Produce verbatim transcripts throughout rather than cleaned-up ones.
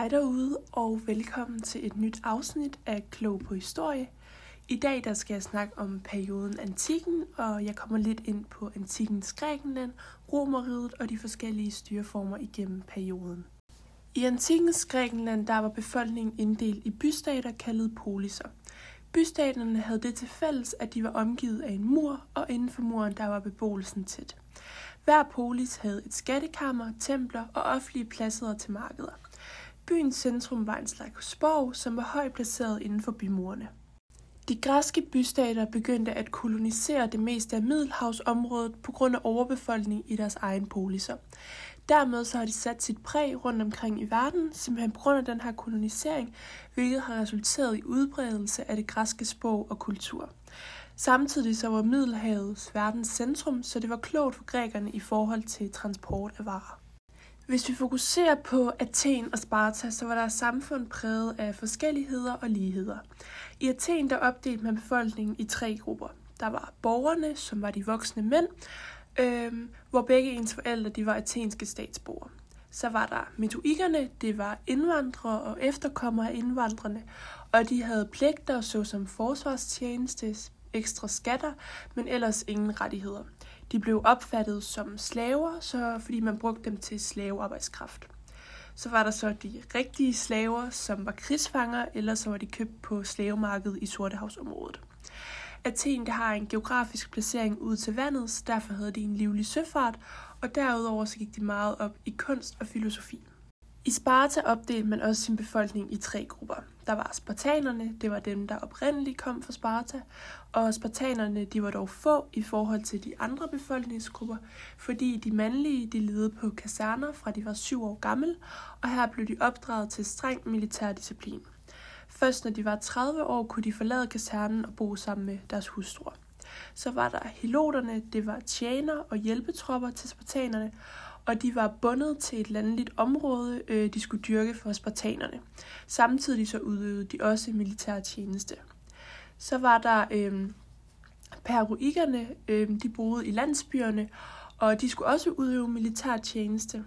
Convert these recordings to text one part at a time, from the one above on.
Hej derude, og velkommen til et nyt afsnit af Klog på Historie. I dag der skal jeg snakke om perioden antikken, og jeg kommer lidt ind på antikkens Grækenland, Romerriget og de forskellige styreformer igennem perioden. I antikkens Grækenland der var befolkningen inddelt i bystater kaldet poliser. Bystaterne havde det til fælles, at de var omgivet af en mur, og inden for muren der var beboelsen tæt. Hver polis havde et skattekammer, templer og offentlige pladser til markeder. Byens centrum var en slags borg, som var højt placeret inden for bymurene. De græske bystater begyndte at kolonisere det meste af Middelhavsområdet på grund af overbefolkning i deres egen poliser. Dermed så har de sat sit præg rundt omkring i verden, simpelthen på grund af den her kolonisering, hvilket har resulteret i udbredelse af det græske sprog og kultur. Samtidig så var Middelhavet verdens centrum, så det var klogt for grækerne i forhold til transport af varer. Hvis vi fokuserer på Athen og Sparta, så var der samfund præget af forskelligheder og ligheder. I Athen der opdelte man befolkningen i tre grupper. Der var borgerne, som var de voksne mænd, øh, hvor begge ens forældre de var athenske statsborgere. Så var der metoikerne, det var indvandrere og efterkommere af indvandrerne, og de havde pligter såsom forsvarstjeneste, ekstra skatter, men ellers ingen rettigheder. De blev opfattet som slaver, så fordi man brugte dem til slavearbejdskraft. Så var der så de rigtige slaver, som var krigsfanger, eller så var de købt på slavemarkedet i Sortehavsområdet. Athen det har en geografisk placering ud til vandet, så derfor havde de en livlig søfart, og derudover så gik de meget op i kunst og filosofi. I Sparta opdelte man også sin befolkning i tre grupper. Der var spartanerne, det var dem, der oprindeligt kom fra Sparta, og spartanerne de var dog få i forhold til de andre befolkningsgrupper, fordi de mandlige de levede på kaserner fra de var syv år gammel, og her blev de opdraget til streng militær disciplin. Først når de var tredive år, kunne de forlade kasernen og bo sammen med deres hustruer. Så var der heloterne, det var tjener og hjælpetropper til spartanerne, og de var bundet til et landligt område, de skulle dyrke for spartanerne. Samtidig så udøvede de også militær tjeneste. Så var der øh, peruikerne, øh, de boede i landsbyerne, og de skulle også udøve militær tjeneste.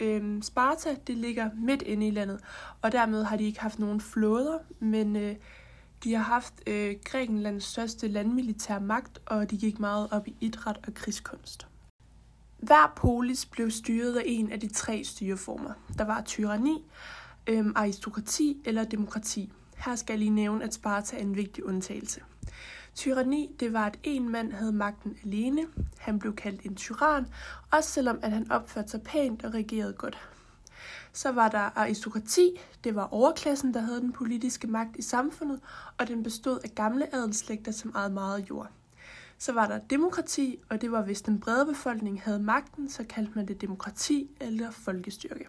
Øh, Sparta det ligger midt inde i landet, og dermed har de ikke haft nogen flåder, men øh, de har haft øh, Grækenlands største landmilitære magt, og de gik meget op i idræt og krigskunst. Hver polis blev styret af en af de tre styreformer. Der var tyranni, øhm, aristokrati eller demokrati. Her skal jeg lige nævne, at Sparta er en vigtig undtagelse. Tyranni, det var, at en mand havde magten alene. Han blev kaldt en tyran, også selvom at han opførte sig pænt og regerede godt. Så var der aristokrati, det var overklassen, der havde den politiske magt i samfundet, og den bestod af gamle adelsslægter, som ejede meget jord. Så var der demokrati, og det var, hvis den brede befolkning havde magten, så kaldte man det demokrati eller folkestyrke.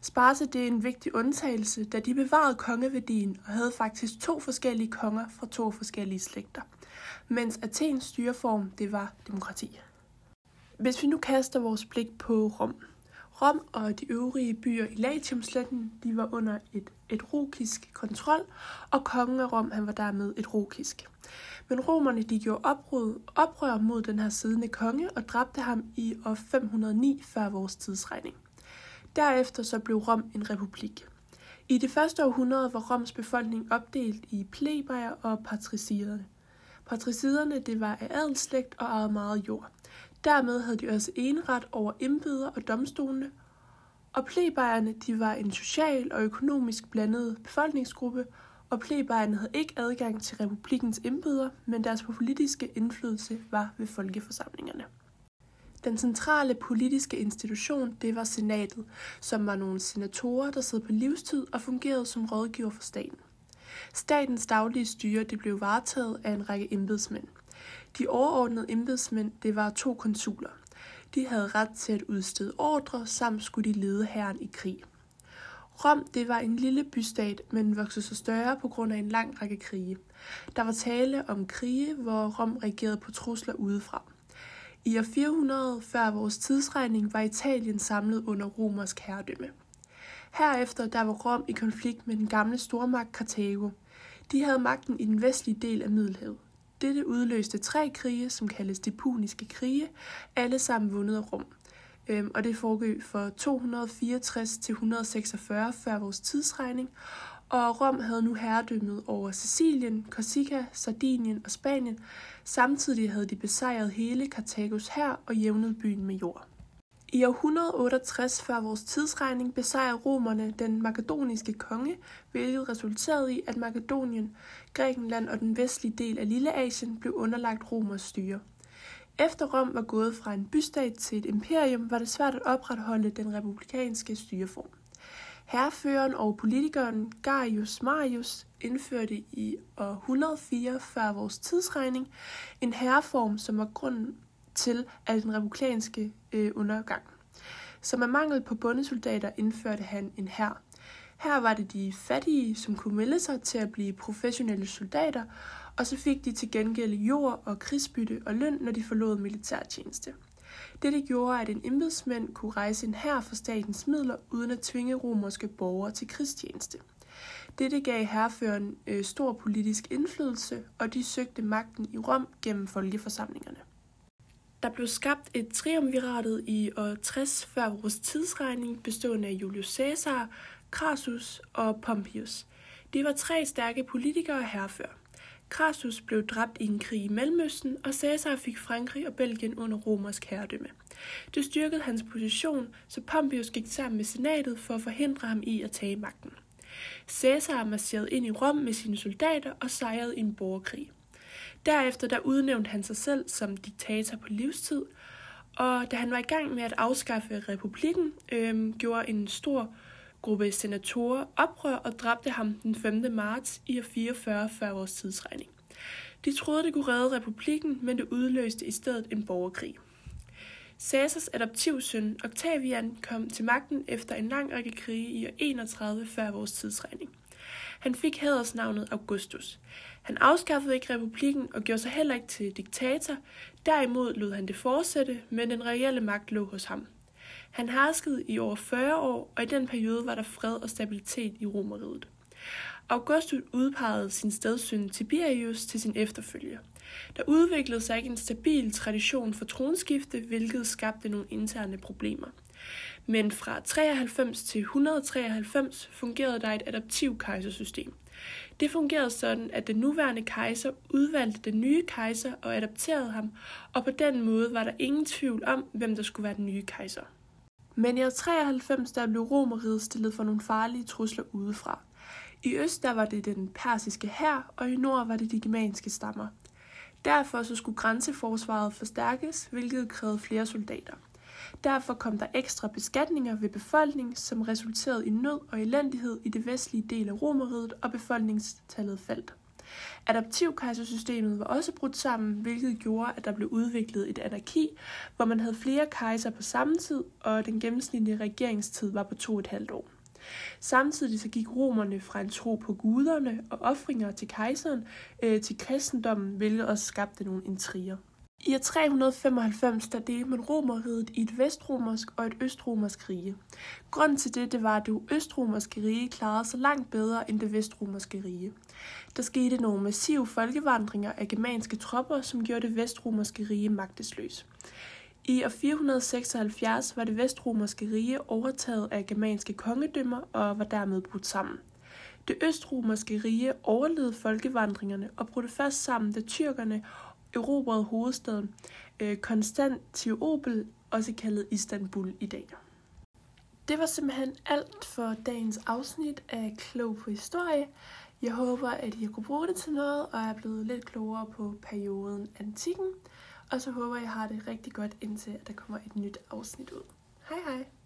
Sparta det er en vigtig undtagelse, da de bevarede kongeværdien og havde faktisk to forskellige konger fra to forskellige slægter, mens Athens styreform det var demokrati. Hvis vi nu kaster vores blik på Rom. Rom og de øvrige byer i Latium-sletten de var under et etruskisk kontrol, og kongen af Rom han var dermed etruskisk. Men romerne de gjorde oprør, oprør mod den her siddende konge og dræbte ham i år fem hundrede og ni før vores tidsregning. Derefter så blev Rom en republik. I det første århundrede var Roms befolkning opdelt i plebejere og patriciderne. Patriciderne det var af adelsslægt og ejede meget jord. Dermed havde de også eneret over embeder og domstolene, og plebejerne de var en social og økonomisk blandet befolkningsgruppe, og plebejerne havde ikke adgang til republikkens embeder, men deres politiske indflydelse var ved folkeforsamlingerne. Den centrale politiske institution det var senatet, som var nogle senatorer, der sad på livstid og fungerede som rådgiver for staten. Statens daglige styre det blev varetaget af en række embedsmænd. De overordnede embedsmænd det var to konsuler. De havde ret til at udstede ordre, samt skulle de lede hæren i krig. Rom det var en lille bystat, men voksede så større på grund af en lang række krige. Der var tale om krige, hvor Rom regerede på trusler udefra. I år fire hundrede før vores tidsregning var Italien samlet under romersk herredømme. Herefter der var Rom i konflikt med den gamle stormagt Kartago. De havde magten i den vestlige del af Middelhavet. Dette udløste tre krige, som kaldes de puniske krige, alle sammen vundet af Rom. øhm, og det foregik fra to hundrede fireogtres til et hundrede seksogfyrre før vores tidsregning, og Rom havde nu herredømmet over Sicilien, Korsika, Sardinien og Spanien. Samtidig havde de besejret hele Kartagos hær og jævnet byen med jord. I år et hundrede otteogtres før vores tidsregning besejrede romerne den makedoniske konge, hvilket resulterede i, at Makedonien, Grækenland og den vestlige del af Lilleasien blev underlagt romers styre. Efter Rom var gået fra en bystat til et imperium, var det svært at opretholde den republikanske styreform. Hærføreren og politikeren Gaius Marius indførte i år et hundrede fire før vores tidsregning en hærform, som var grunden til af den republikanske øh, undergang. Som af mangel på bondesoldater indførte han en hær. Her var det de fattige, som kunne melde sig til at blive professionelle soldater, og så fik de til gengæld jord og krigsbytte og løn, når de forlod militærtjeneste. Dette gjorde, at en embedsmand kunne rejse en hær for statens midler, uden at tvinge romerske borgere til krigstjeneste. Dette gav hærføreren øh, stor politisk indflydelse, og de søgte magten i Rom gennem folkeforsamlingerne. Der blev skabt et triumviratet i år tres før vores tidsregning, bestående af Julius Caesar, Crassus og Pompeius. De var tre stærke politikere og hærfører. Crassus blev dræbt i en krig i Mellemøsten, og Caesar fik Frankrig og Belgien under romersk herredømme. Det styrkede hans position, så Pompeius gik sammen med senatet for at forhindre ham i at tage magten. Caesar marcherede ind i Rom med sine soldater og sejrede en borgerkrig. Derefter der udnævnte han sig selv som diktator på livstid, og da han var i gang med at afskaffe republikken, øh, gjorde en stor gruppe senatorer oprør og dræbte ham den femte marts i fireogfyrre før vores tidsregning. De troede, det kunne redde republikken, men det udløste i stedet en borgerkrig. Caesars adoptivsøn Octavian kom til magten efter en lang række krige i enogtredive før vores tidsregning. Han fik hædersnavnet Augustus. Han afskaffede ikke republikken og gjorde sig heller ikke til diktator. Derimod lod han det fortsætte, men den reelle magt lå hos ham. Han herskede i over fyrre år, og i den periode var der fred og stabilitet i Romerriget. Augustus udpegede sin stedsøn Tiberius til sin efterfølger. Der udviklede sig ikke en stabil tradition for tronskifte, hvilket skabte nogle interne problemer. Men fra treoghalvfems til et hundrede treoghalvfems fungerede der et adoptiv kejsersystem. Det fungerede sådan, at den nuværende kejser udvalgte den nye kejser og adopterede ham, og på den måde var der ingen tvivl om, hvem der skulle være den nye kejser. Men i år treoghalvfems der blev Romerriget stillet for nogle farlige trusler udefra. I øst der var det den persiske hær, og i nord var det de germanske stammer. Derfor så skulle grænseforsvaret forstærkes, hvilket krævede flere soldater. Derfor kom der ekstra beskatninger ved befolkningen, som resulterede i nød og elendighed i det vestlige del af Romerriget, og befolkningstallet faldt. Adoptivkejsersystemet var også brudt sammen, hvilket gjorde, at der blev udviklet et anarki, hvor man havde flere kejser på samme tid, og den gennemsnitlige regeringstid var på to og et halvt år. Samtidig så gik romerne fra en tro på guderne og ofringer til kejseren øh, til kristendommen, hvilket også skabte nogle intriger. I år tre hundrede femoghalvfems der delte man Romerriget i et vestromersk og et østromersk rige. Grunden til det, det var, at det østromerske rige klarede sig langt bedre end det vestromerske rige. Der skete nogle massive folkevandringer af germanske tropper, som gjorde det vestromerske rige magtesløs. I år fire hundrede seksoghalvfjerds var det vestromerske rige overtaget af germanske kongedømmer og var dermed brudt sammen. Det østromerske rige overlevede folkevandringerne og brudte først sammen, da tyrkerne erobrede hovedstaden Konstantinopel, også kaldet Istanbul i dag. Det var simpelthen alt for dagens afsnit af Klog på Historie. Jeg håber, at I har kunnet bruge det til noget, og er blevet lidt klogere på perioden antikken. Og så håber jeg, at I har det rigtig godt, indtil der kommer et nyt afsnit ud. Hej hej!